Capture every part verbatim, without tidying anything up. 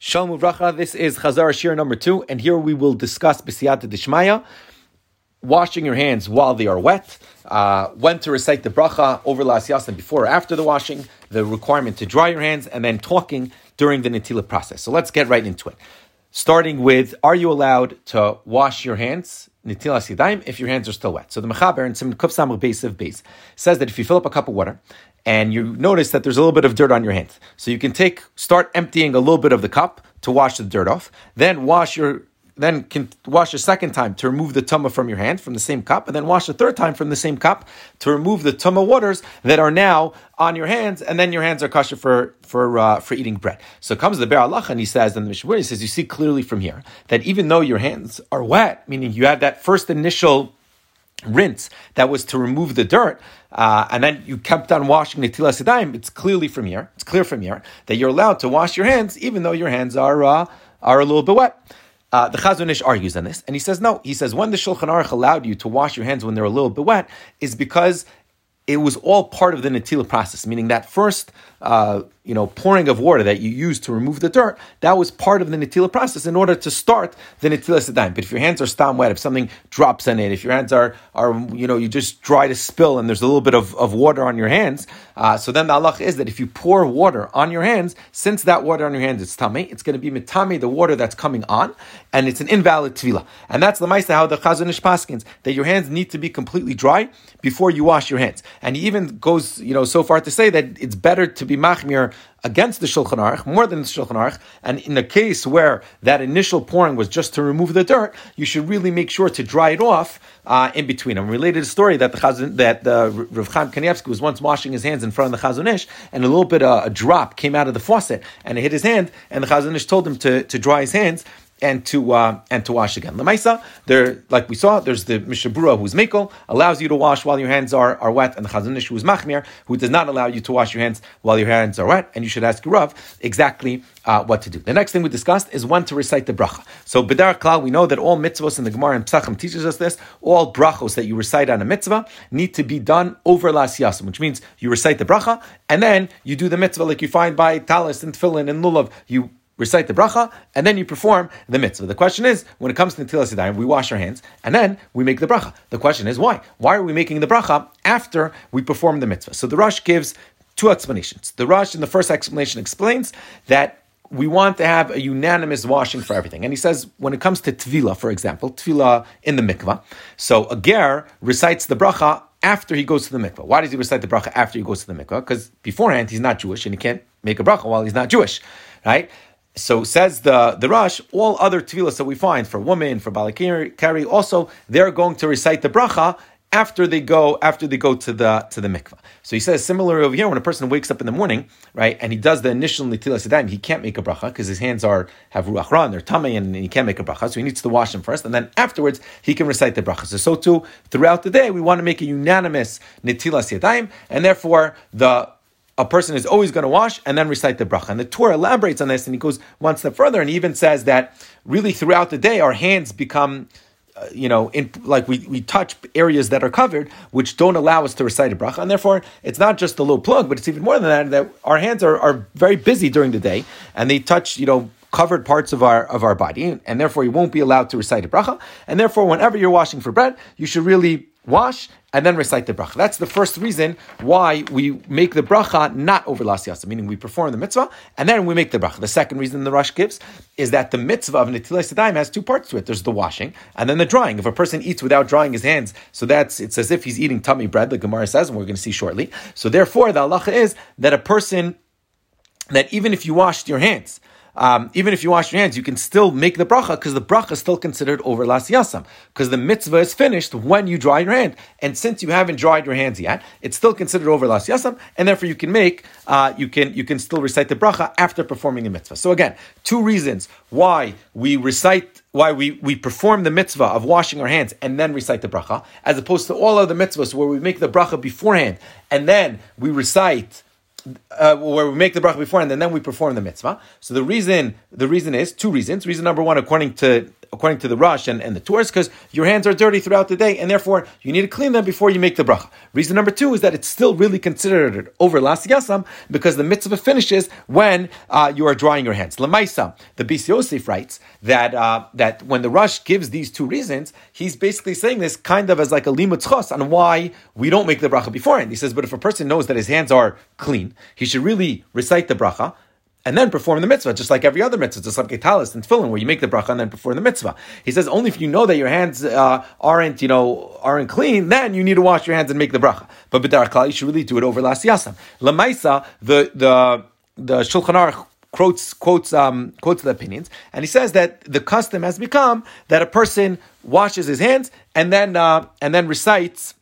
Shalom Ubracha, this is Chazar Ashiro number two, and here we will discuss B'Siyata Dishmaya, washing your hands while they are wet, uh, when to recite the Bracha over Lasiyasim before or after the washing, the requirement to dry your hands, and then talking during the Netilah process. So let's get right into it. Starting with, are you allowed to wash your hands, Netilah sidaim, if your hands are still wet? So the Mechaber in Siman Kuf Samach Beis of Beis says that if you fill up a cup of water, and you notice that there's a little bit of dirt on your hand. So you can take, start emptying a little bit of the cup to wash the dirt off. Then wash your, then can wash a second time to remove the tumah from your hand, from the same cup. And then wash a third time from the same cup to remove the tumah waters that are now on your hands. And then your hands are kosher for for uh, for eating bread. So comes the Bore Halach and he says, and the Mishabura says, you see clearly from here that even though your hands are wet, meaning you had that first initial rinse that was to remove the dirt, uh, and then you kept on washing Netilah sidaim, it's clearly from here, it's clear from here, that you're allowed to wash your hands, even though your hands are uh, are a little bit wet. Uh, the Chazon Ish argues on this, and he says, no, he says, when the Shulchan Aruch allowed you to wash your hands when they're a little bit wet, is because it was all part of the Netilah process, meaning that first, uh, you know, pouring of water that you used to remove the dirt, that was part of the Netilah process in order to start the Netilah sidaim. But if your hands are stam wet, if something drops on it, if your hands are, are you know, you just try to spill and there's a little bit of, of water on your hands, uh, so then the halach is that if you pour water on your hands, since that water on your hands is tummy, it's going to be mitami, the water that's coming on, and it's an invalid tvilah. And that's the ma'isah how the Chazon Ish paskins, that your hands need to be completely dry before you wash your hands. And he even goes, you know, so far to say that it's better to be machmir against the Shulchan Aruch, more than the Shulchan Aruch, and in the case where that initial pouring was just to remove the dirt, you should really make sure to dry it off uh, in between. And related story that the Chazon, that the Rav Chaim Kanievsky was once washing his hands in front of the Chazon Ish, and a little bit uh, a drop came out of the faucet, and it hit his hand, and the Chazon Ish told him to, to dry his hands, and to uh, and to wash again. L'maisa, there, like we saw, there's the Mishabura who's Mekel, allows you to wash while your hands are, are wet, and the Chazon Ish who's Machmir, who does not allow you to wash your hands while your hands are wet, and you should ask your Rav exactly uh, what to do. The next thing we discussed is when to recite the Bracha. So B'dar Klal, we know that all mitzvahs in the Gemara and Psachim teaches us this, all brachos that you recite on a mitzvah need to be done over Lasiyasim, which means you recite the Bracha, and then you do the mitzvah like you find by Talis and Tefillin and Lulav, you recite the bracha, and then you perform the mitzvah. The question is, when it comes to Netilas Yadayim, we wash our hands, and then we make the bracha. The question is, why? Why are we making the bracha after we perform the mitzvah? So the Rosh gives two explanations. The Rosh, in the first explanation, explains that we want to have a unanimous washing for everything. And he says, when it comes to tvilah, for example, tvilah in the mikveh, so a ger recites the bracha after he goes to the mikveh. Why does he recite the bracha after he goes to the mikveh? Because beforehand, he's not Jewish, and he can't make a bracha while he's not Jewish, right? So says the, the Rosh, all other tefillas that we find for women, for balakari, also they're going to recite the bracha after they go after they go to the to the mikveh. So he says similarly over here, when a person wakes up in the morning, right, and he does the initial netilas yadayim, he can't make a bracha because his hands are have ruach ra, they're tummy, and he can't make a bracha. So he needs to wash them first, and then afterwards he can recite the bracha. So, so too throughout the day, we want to make a unanimous netilas yadayim, and therefore the a person is always going to wash and then recite the bracha. And the Torah elaborates on this, and he goes one step further, and he even says that really throughout the day, our hands become, uh, you know, in, like we, we touch areas that are covered, which don't allow us to recite a bracha. And therefore, it's not just a low plug, but it's even more than that, that our hands are, are very busy during the day, and they touch, you know, covered parts of our of our body, and therefore you won't be allowed to recite a bracha. And therefore, whenever you're washing for bread, you should really wash and then recite the bracha. That's the first reason why we make the bracha not over Lasiyasim, meaning we perform the mitzvah and then we make the bracha. The second reason the Rosh gives is that the mitzvah of Netilas Yadayim has two parts to it. There's the washing and then the drying. If a person eats without drying his hands, so that's it's as if he's eating tummy bread, the Gemara says, and we're going to see shortly. So therefore, the halacha is that a person, that even if you washed your hands, Um, even if you wash your hands, you can still make the bracha because the bracha is still considered over Lasiyasim because the mitzvah is finished when you dry your hand. And since you haven't dried your hands yet, it's still considered over Lasiyasim, and therefore you can make, uh, you can you can still recite the bracha after performing the mitzvah. So again, two reasons why we recite, why we, we perform the mitzvah of washing our hands and then recite the bracha, as opposed to all other mitzvahs where we make the bracha beforehand and then we recite Uh, where we make the bracha before and then we perform the mitzvah. So the reason, the reason is two reasons. Reason number one, according to according to the Rosh and, and the Tours, because your hands are dirty throughout the day, and therefore you need to clean them before you make the bracha. Reason number two is that it's still really considered over Lasiyasim, because the mitzvah finishes when uh, you are drying your hands. L'maisah, the B C Yosef writes that uh, that when the Rosh gives these two reasons, he's basically saying this kind of as like a limud chos on why we don't make the bracha beforehand. He says, but if a person knows that his hands are clean, he should really recite the bracha and then perform the mitzvah, just like every other mitzvah, just like Talis and Tefillin, where you make the bracha and then perform the mitzvah. He says only if you know that your hands uh, aren't, you know, aren't clean, then you need to wash your hands and make the bracha. But b'derech klal, you should really do it over Lasiyasam. L'maisa, the the the Shulchan Aruch quotes quotes um, quotes the opinions, and he says that the custom has become that a person washes his hands and then uh, and then recites.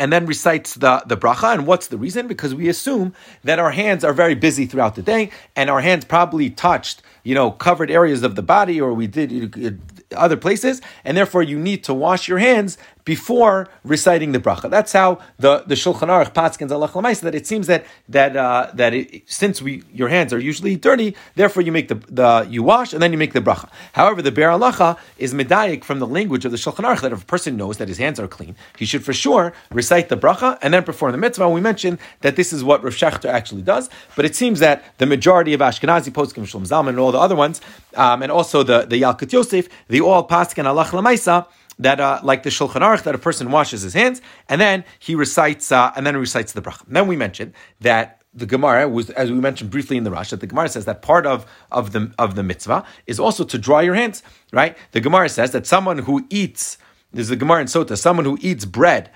And then recites the, the bracha. And what's the reason? Because we assume that our hands are very busy throughout the day, and our hands probably touched, you know, covered areas of the body, or we did other places, and therefore you need to wash your hands before reciting the bracha. That's how the, the Shulchan Aruch paskins alach l'maisa, that it seems that that uh, that it, since we your hands are usually dirty, therefore you make the, the you wash and then you make the bracha. However, the Be'er Halacha is medayik from the language of the Shulchan Aruch that if a person knows that his hands are clean, he should for sure recite the bracha and then perform the mitzvah. We mentioned that this is what Rav Shechter actually does, but it seems that the majority of Ashkenazi poskim, Shlom Zalman, and all the other ones, um, and also the the Yalkut Yosef, they all paskin alach l'maisa, that uh, like the Shulchan Aruch, that a person washes his hands and then he recites uh, and then he recites the bracha. And then we mentioned that the Gemara was, as we mentioned briefly in the Rosh, that the Gemara says that part of of the of the mitzvah is also to dry your hands. Right? The Gemara says that someone who eats, there's the Gemara in Sota, someone who eats bread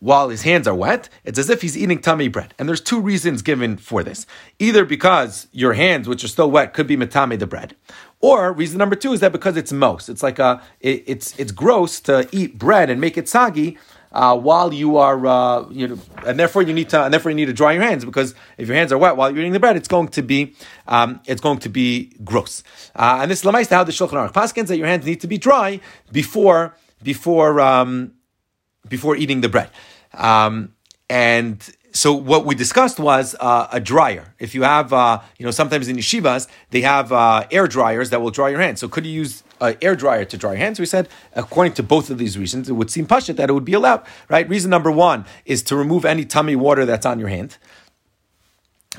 while his hands are wet, it's as if he's eating tummy bread. And there's two reasons given for this: either because your hands, which are still wet, could be metame the bread. Or reason number two is that because it's ma'os, it's like a, it, it's it's gross to eat bread and make it soggy uh, while you are uh, you know, and therefore you need to and therefore you need to dry your hands, because if your hands are wet while you're eating the bread, it's going to be um, it's going to be gross. Uh, and this is l'maisa how the Shulchan Aruch paskins that your hands need to be dry before before um, before eating the bread. Um, and. So what we discussed was uh, a dryer. If you have, uh, you know, sometimes in yeshivas, they have uh, air dryers that will dry your hands. So could you use an uh, air dryer to dry your hands? We said, according to both of these reasons, it would seem pashut that it would be allowed, right? Reason number one is to remove any tummy water that's on your hand.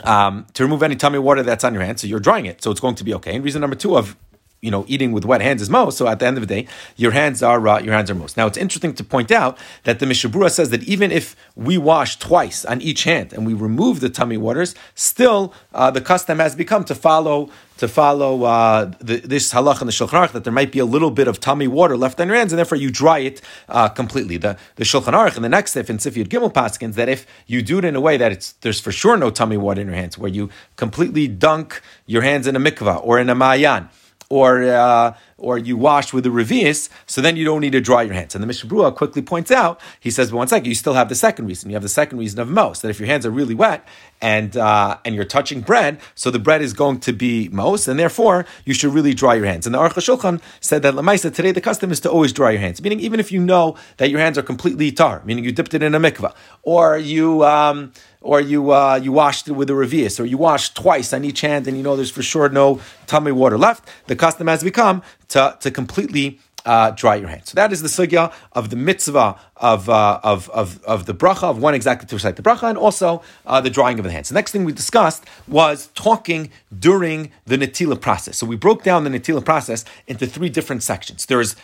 Um, to remove any tummy water that's on your hand, so you're drying it, so it's going to be okay. And reason number two of, you know, eating with wet hands is ma'os, so at the end of the day, your hands are uh, your hands are ma'os. Now, it's interesting to point out that the Mishabura says that even if we wash twice on each hand and we remove the tummy waters, still uh, the custom has become to follow to follow uh, the, this halach in the Shulchan Aruch, that there might be a little bit of tummy water left on your hands, and therefore you dry it uh, completely. The, the Shulchan Aruch and the next if in Sifiyot Gimel paskins that if you do it in a way that it's there's for sure no tummy water in your hands, where you completely dunk your hands in a mikveh or in a ma'yan, or uh, or you wash with a revius, so then you don't need to dry your hands. And the Mishabura quickly points out, he says, well, one second, you still have the second reason. You have the second reason of ma'os, that if your hands are really wet and uh, and you're touching bread, so the bread is going to be ma'os, and therefore you should really dry your hands. And the Aruch HaShulchan said that l'maisa, today the custom is to always dry your hands, meaning even if you know that your hands are completely tar, meaning you dipped it in a mikveh, or you... Um, or you uh, you washed it with a revius, or you washed twice on each hand, and you know there's for sure no tummy water left, the custom has become to, to completely uh, dry your hands. So that is the sugya of the mitzvah of uh, of of of the bracha, of when exactly to recite the bracha, and also uh, the drying of the hands. The next thing we discussed was talking during the Netilah process. So we broke down the Netilah process into three different sections. There's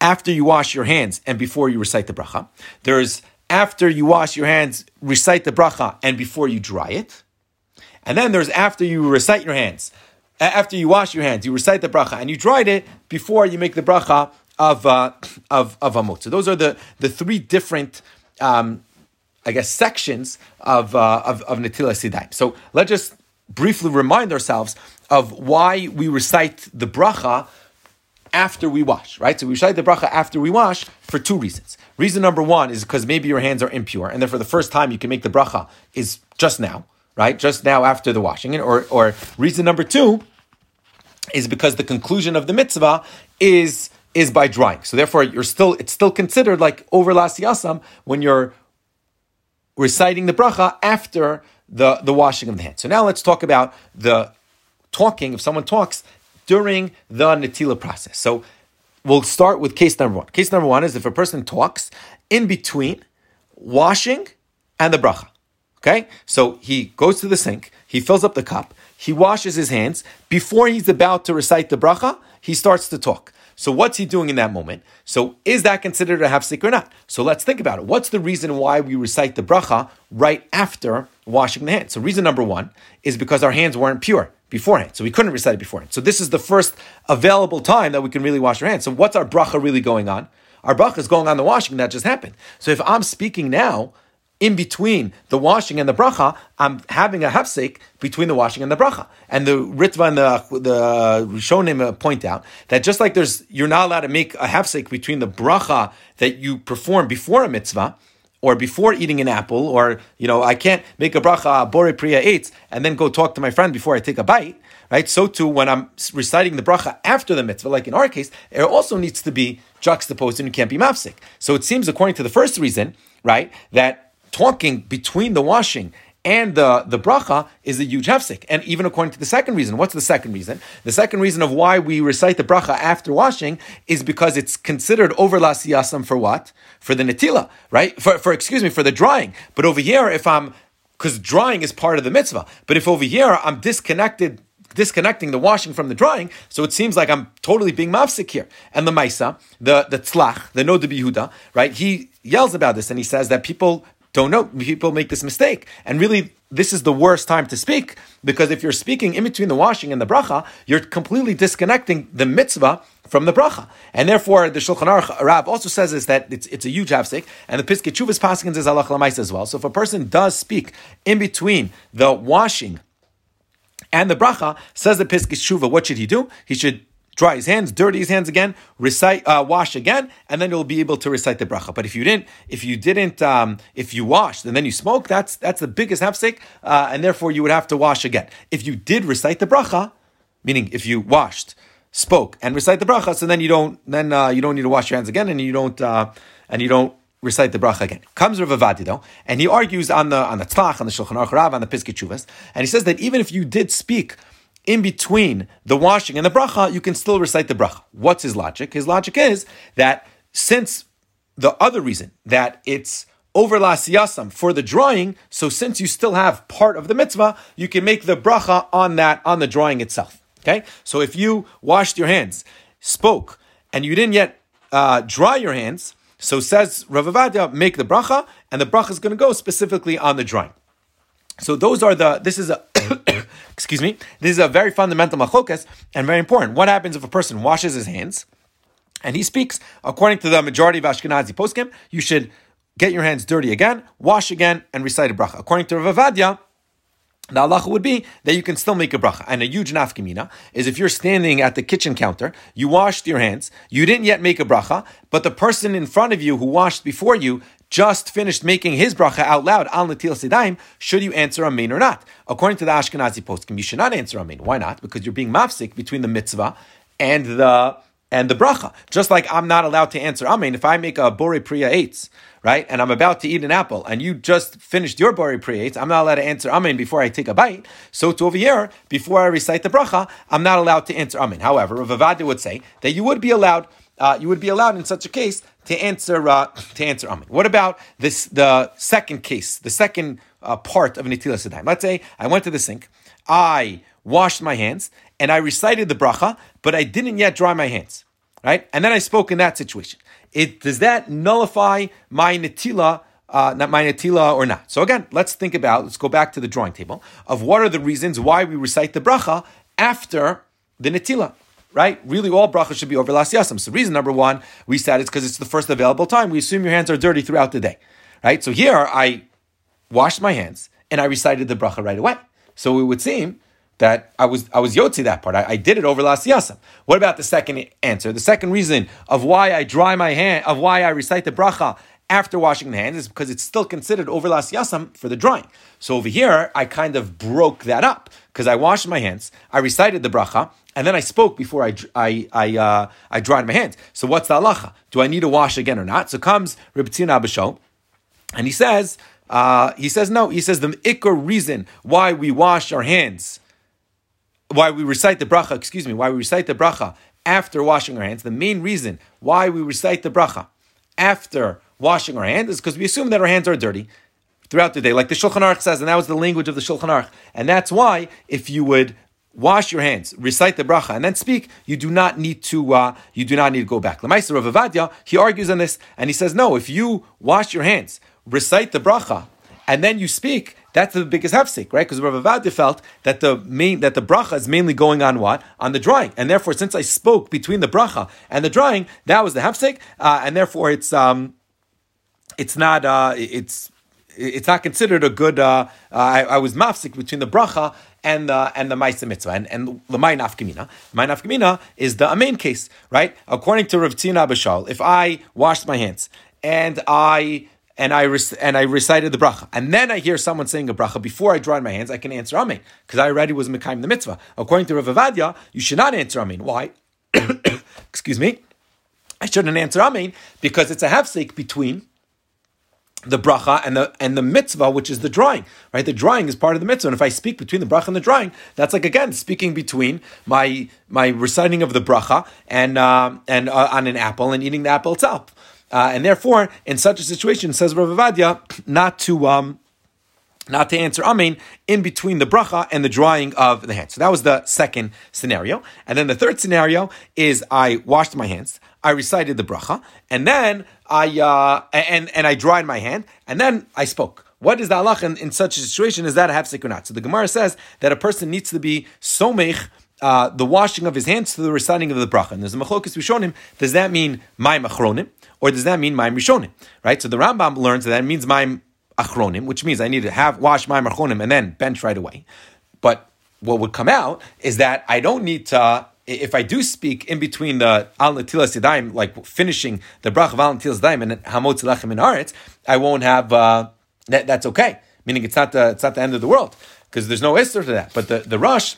after you wash your hands and before you recite the bracha. There's after you wash your hands, recite the bracha, and before you dry it. And then there's after you recite your hands. After you wash your hands, you recite the bracha, and you dried it before you make the bracha of uh, of, of hamotzi. So those are the, the three different, um, I guess, sections of, uh, of, of Netilah sidaim. So let's just briefly remind ourselves of why we recite the bracha after we wash, right? So we recite the bracha after we wash for two reasons. Reason number one is because maybe your hands are impure, and therefore the first time you can make the bracha is just now, right? Just now after the washing. Or, or reason number two is because the conclusion of the mitzvah is is by drying. So therefore, you're still it's still considered like over Lasiyasam when you're reciting the bracha after the the washing of the hands. So now let's talk about the talking. If someone talks during the Netilah process. So we'll start with case number one. Case number one is if a person talks in between washing and the bracha. Okay? So he goes to the sink, he fills up the cup, he washes his hands. Before he's about to recite the bracha, he starts to talk. So what's he doing in that moment? So is that considered a hafsek or not? So let's think about it. What's the reason why we recite the bracha right after washing the hands? So reason number one is because our hands weren't pure beforehand. So we couldn't recite it beforehand. So this is the first available time that we can really wash our hands. So what's our bracha really going on? Our bracha is going on the washing that just happened. So if I'm speaking now, in between the washing and the bracha, I'm having a hafsek between the washing and the bracha. And the Ritva and the, the Rishonim point out that just like there's, you're not allowed to make a hafsek between the bracha that you perform before a mitzvah, or before eating an apple, or, you know, I can't make a bracha, Bore Priya Eights, and then go talk to my friend before I take a bite, right? So too, when I'm reciting the bracha after the mitzvah, like in our case, it also needs to be juxtaposed and you can't be mafsik. So it seems, according to the first reason, right, that talking between the washing and the, the bracha is a huge hefzik. And even according to the second reason, what's the second reason? The second reason of why we recite the bracha after washing is because it's considered over Lasiyasim for what? For the netilah, right? For, for, excuse me, for the drying. But over here, if I'm, because drying is part of the mitzvah, but if over here I'm disconnected, disconnecting the washing from the drying, so it seems like I'm totally being mafsik here. And the ma'isah, the, the tzlach, the no de Yehuda, right? He yells about this and he says that people don't know, people make this mistake. And really, this is the worst time to speak, because if you're speaking in between the washing and the bracha, you're completely disconnecting the mitzvah from the bracha. And therefore, the Shulchan Aruch Rav also says is that it's, it's a huge hafsek, and the Piskei Teshuvah Paskin says halach l'maisa as well. So if a person does speak in between the washing and the bracha, says the Piskei Teshuvah, what should he do? He should dry his hands, dirty his hands again, recite, uh, wash again, and then you'll be able to recite the bracha. But if you didn't, if you didn't, um, if you washed and then you smoked, that's that's the biggest hafsek, uh, and therefore you would have to wash again. If you did recite the bracha, meaning if you washed, spoke, and recite the bracha, so then you don't, then uh, you don't need to wash your hands again, and you don't, uh, and you don't recite the bracha again. Comes Rav Ovadia though, and he argues on the on the tzlach, on the Shulchan Aruch Rav, on the Piskei Teshuvah, and he says that even if you did speak in between the washing and the bracha, you can still recite the bracha. What's his logic? His logic is that since the other reason, that it's over lasiyasam for the drawing, so since you still have part of the mitzvah, you can make the bracha on that, on the drawing itself. Okay? So if you washed your hands, spoke, and you didn't yet uh, dry your hands, so says Rav Ovadia, make the bracha, and the bracha is going to go specifically on the drawing. So those are the, this is a, excuse me, this is a very fundamental machlokas and very important. What happens if a person washes his hands and he speaks? According to the majority of Ashkenazi poskim, you should get your hands dirty again, wash again, and recite a bracha. According to Rav Ovadia, the halacha would be that you can still make a bracha. And a huge nafkemina is if you're standing at the kitchen counter, you washed your hands, you didn't yet make a bracha, but the person in front of you who washed before you just finished making his bracha out loud on Natilah sidaim, should you answer Amin or not? According to the Ashkenazi poskim, you should not answer Amin. Why not? Because you're being mafsik between the mitzvah and the and the bracha. Just like I'm not allowed to answer Amin if I make a Bore Priya Eights, right? And I'm about to eat an apple, and you just finished your Bore Priya Eights, I'm not allowed to answer Amin before I take a bite. So to over here, before I recite the bracha, I'm not allowed to answer Amin. However, Rav Ovadia would say that you would be allowed Uh, you would be allowed in such a case to answer uh, to answer Amin. What about this? The second case, the second uh, part of Netilah sidaim. Let's say I went to the sink, I washed my hands, and I recited the bracha, but I didn't yet dry my hands, right? And then I spoke in that situation. It does that nullify my Netilah, uh, not my Netilah or not? So again, let's think about, let's go back to the drawing table of what are the reasons why we recite the bracha after the Netilah. Right? Really, all bracha should be over lasiyasam. So reason number one, we said it's because it's the first available time. We assume your hands are dirty throughout the day. Right? So here, I washed my hands and I recited the bracha right away. So it would seem that I was I was yotzi that part. I, I did it over lasiyasam. What about the second answer? The second reason of why I dry my hand, of why I recite the bracha after washing the hands is because it's still considered over lasiyasam for the drying. So over here, I kind of broke that up because I washed my hands, I recited the bracha, and then I spoke before I I I, uh, I dried my hands. So what's the halacha? Do I need to wash again or not? So comes Ribbetzin Abishon, and he says, uh, he says no. He says the ikar reason why we wash our hands why we recite the bracha, excuse me, why we recite the bracha after washing our hands, the main reason why we recite the bracha after washing our hands is because we assume that our hands are dirty throughout the day, like the Shulchan Aruch says, and that was the language of the Shulchan Aruch. And that's why if you would wash your hands, recite the bracha, and then speak, you do not need to uh, you do not need to go back. L'maaseh, Rav Ovadia, he argues on this, and he says, no, if you wash your hands, recite the bracha, and then you speak, that's the biggest hefzik, right? Because Rav Ovadia felt that the main that the bracha is mainly going on what? On the drying. And therefore, since I spoke between the bracha and the drying, that was the hefzik, uh, and therefore it's um it's not uh it's it's not considered a good uh, uh I, I was mafsik between the bracha and the and the ma'isah mitzvah and and the my nafkemina. My nafkemina is the Amin case, right? According to Ribbetzin Abishon, if I washed my hands and I and I and I recited the bracha, and then I hear someone saying a bracha before I dried my hands, I can answer Amin because I already was mekayim the mitzvah. According to Rav Ovadia, you should not answer Amin. Why? Excuse me. I shouldn't answer Amin because it's a hefsek between the bracha and the and the mitzvah, which is the drying, right? The drying is part of the mitzvah, and if I speak between the bracha and the drying, that's like again speaking between my my reciting of the bracha and uh, and uh, on an apple and eating the apple itself, uh, and therefore in such a situation, says Rav Ovadia, not to um, not to answer Amin in between the bracha and the drying of the hands. So that was the second scenario, and then the third scenario is I washed my hands, I recited the bracha, and then I uh, and and I dried my hand, and then I spoke. What is the halacha in, in such a situation? Is that a hafsek or not? So the Gemara says that a person needs to be somech uh, the washing of his hands to the reciting of the bracha. And there's a machlokas Rishonim. Does that mean ma'im achronim, or does that mean ma'im Rishonim? Right. So the Rambam learns that, that means ma'im achronim, which means I need to have wash ma'im achronim and then bench right away. But what would come out is that I don't need to. If I do speak in between the Netilah sidaim, like finishing the bracha of Netilah sidaim and hamotzi lachem in haaretz, I won't have uh, that. That's okay. Meaning, it's not the it's not the end of the world because there's no issur to that. But the the Rosh,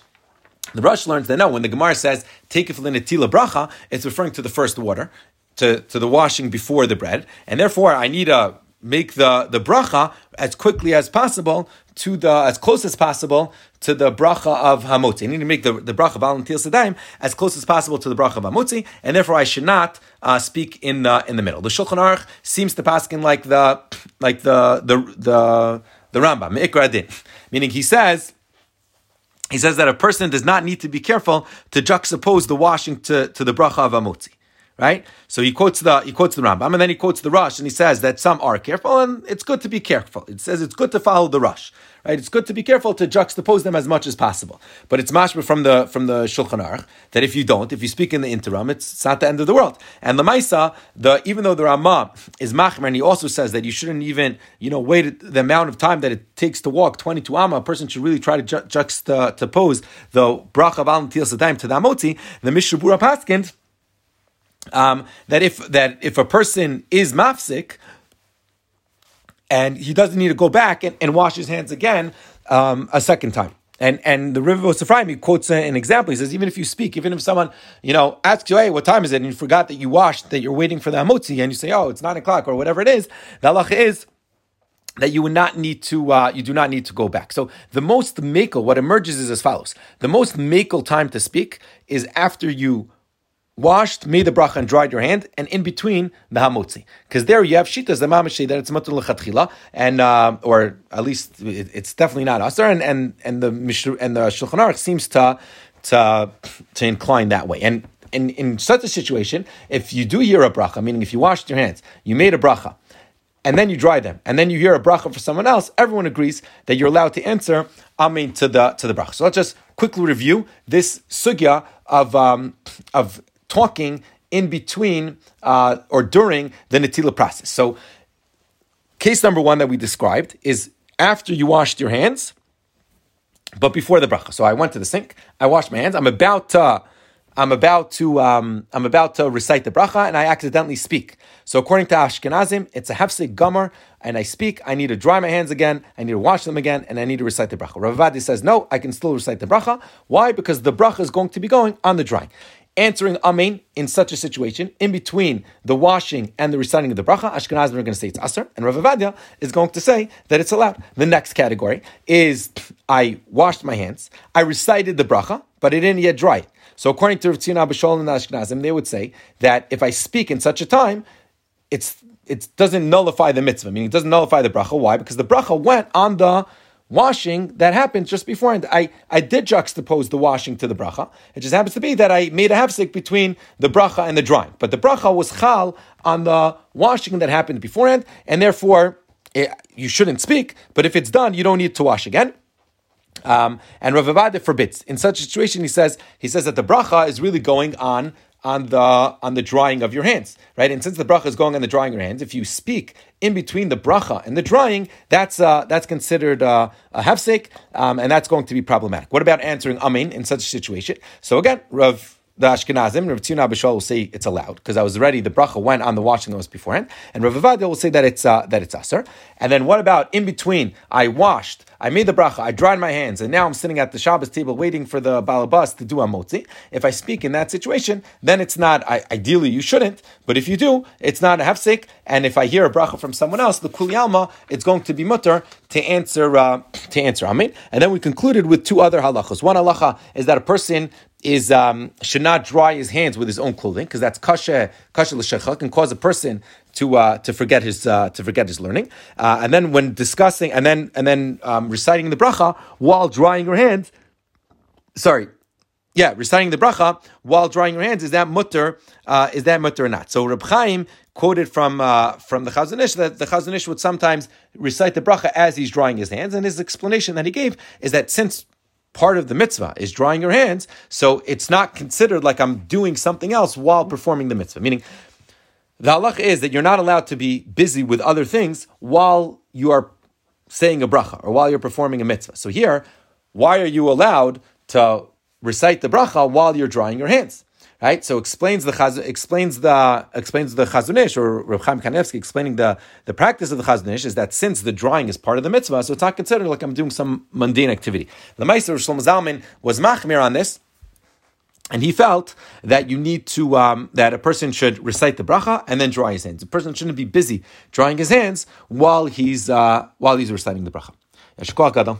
the Rosh learns that no. When the Gemara says Tefillin Natilah bracha, it's referring to the first water, to to the washing before the bread, and therefore I need to make the the bracha as quickly as possible to the as close as possible to the bracha of hamotzi. You need to make the, the bracha of Natilah sidaim as close as possible to the bracha of hamotzi, and therefore I should not uh, speak in the in the middle. The Shulchan Aruch seems to paskin like the like the the the, the Rambam Me'ikra Din, meaning he says. He says that a person does not need to be careful to juxtapose the washing to, to the bracha of hamotzi. Right, so he quotes the he quotes the Rambam, and then he quotes the Rosh, and he says that some are careful, and it's good to be careful. It says it's good to follow the Rosh, right? It's good to be careful to juxtapose them as much as possible. But it's mashma from the from the Shulchan Aruch that if you don't, if you speak in the interim, it's, it's not the end of the world. And the ma'isah, the even though the Rama is machmer, and he also says that you shouldn't even you know wait the amount of time that it takes to walk twenty-two amma. A person should really try to ju- juxtapose the bracha of Natilah sidaim to the hamotzi. The Mishabura paskins. Um, that if that if a person is mafsik and he doesn't need to go back and, and wash his hands again um, a second time, and and the River of Sefraim quotes an example. He says even if you speak, even if someone you know asks you, hey, what time is it, and you forgot that you washed, that you're waiting for the hamotzi, and you say, oh, it's nine o'clock or whatever it is, the halacha is that you would not need to, uh, you do not need to go back. So the most makel, what emerges is as follows: the most makel time to speak is after you washed, made the bracha, and dried your hand, and in between the hamotzi, because there you have shitas the mamashi that it's mutar lechatchila, and uh, or at least it, it's definitely not asur, and and and the and the Shulchan Aruch seems to to to incline that way. And in in such a situation, if you do hear a bracha, meaning if you washed your hands, you made a bracha, and then you dry them, and then you hear a bracha for someone else, everyone agrees that you're allowed to answer amen to the to the bracha. So let's just quickly review this sugya of um, of talking in between uh, or during the Netilah process. So case number one that we described is after you washed your hands, but before the bracha. So I went to the sink, I washed my hands, I'm about to, I'm about to, um, I'm about to recite the bracha, and I accidentally speak. So according to Ashkenazim, it's a hefsek gomer, and I speak, I need to dry my hands again, I need to wash them again, and I need to recite the bracha. Rav Ovadia says, no, I can still recite the bracha. Why? Because the bracha is going to be going on the drying. Answering Amin in such a situation, in between the washing and the reciting of the bracha, Ashkenazim are going to say it's asr, and Rav Ovadia is going to say that it's allowed. The next category is I washed my hands, I recited the bracha, but it didn't yet dry. So according to Ribbetzin Abishon and Ashkenazim, they would say that if I speak in such a time, it's it doesn't nullify the mitzvah, meaning it doesn't nullify the bracha. Why? Because the bracha went on the washing that happened just beforehand. I, I did juxtapose the washing to the bracha. It just happens to be that I made a hafsek between the bracha and the drying. But the bracha was chal on the washing that happened beforehand, and therefore it, you shouldn't speak, but if it's done, you don't need to wash again. Um, and Rav Ovadia forbids. In such a situation, he says he says that the bracha is really going on on the on the drying of your hands, right? And since the bracha is going on the drying of your hands, if you speak in between the bracha and the drying, that's uh, that's considered uh, a hefzik, um, and that's going to be problematic. What about answering Amin in such a situation? So again, Rav the Ashkenazim, Ribbetzin Abishon will say it's allowed because I was ready. The bracha went on the washing that was beforehand, and Rav Ovadia will say that it's uh, that it's aser. And then what about in between? I washed, I made the bracha, I dried my hands, and now I'm sitting at the Shabbos table waiting for the balabas to do hamotzi. If I speak in that situation, then it's not. I, ideally, you shouldn't, but if you do, it's not a hafsek. And if I hear a bracha from someone else, the kuli alma, it's going to be mutter to answer uh, to answer Amin. And then we concluded with two other halachos. One halacha is that a person is um, should not dry his hands with his own clothing because that's kasha kasha l'shechak, can cause a person to uh, to forget his uh, to forget his learning. Uh, and then when discussing and then and then um, reciting the bracha while drying your hands, sorry, yeah, reciting the bracha while drying your hands, is that mutter? Uh, is that mutter or not? So Reb Chaim quoted from uh, from the Chazon Ish that the Chazon Ish would sometimes recite the bracha as he's drying his hands, and his explanation that he gave is that since part of the mitzvah is drying your hands, so it's not considered like I'm doing something else while performing the mitzvah. Meaning, the halach is that you're not allowed to be busy with other things while you are saying a bracha or while you're performing a mitzvah. So here, why are you allowed to recite the bracha while you're drying your hands? Right, so explains the Chaz, explains the explains the Chazon Ish, or Reb Chaim Kanevsky explaining the, the practice of the Chazon Ish is that since the drying is part of the mitzvah, so it's not considered like I'm doing some mundane activity. The Meister Shlomo Zalman was machmir on this, and he felt that you need to um, that a person should recite the bracha and then dry his hands. A person shouldn't be busy drying his hands while he's uh, while he's reciting the bracha.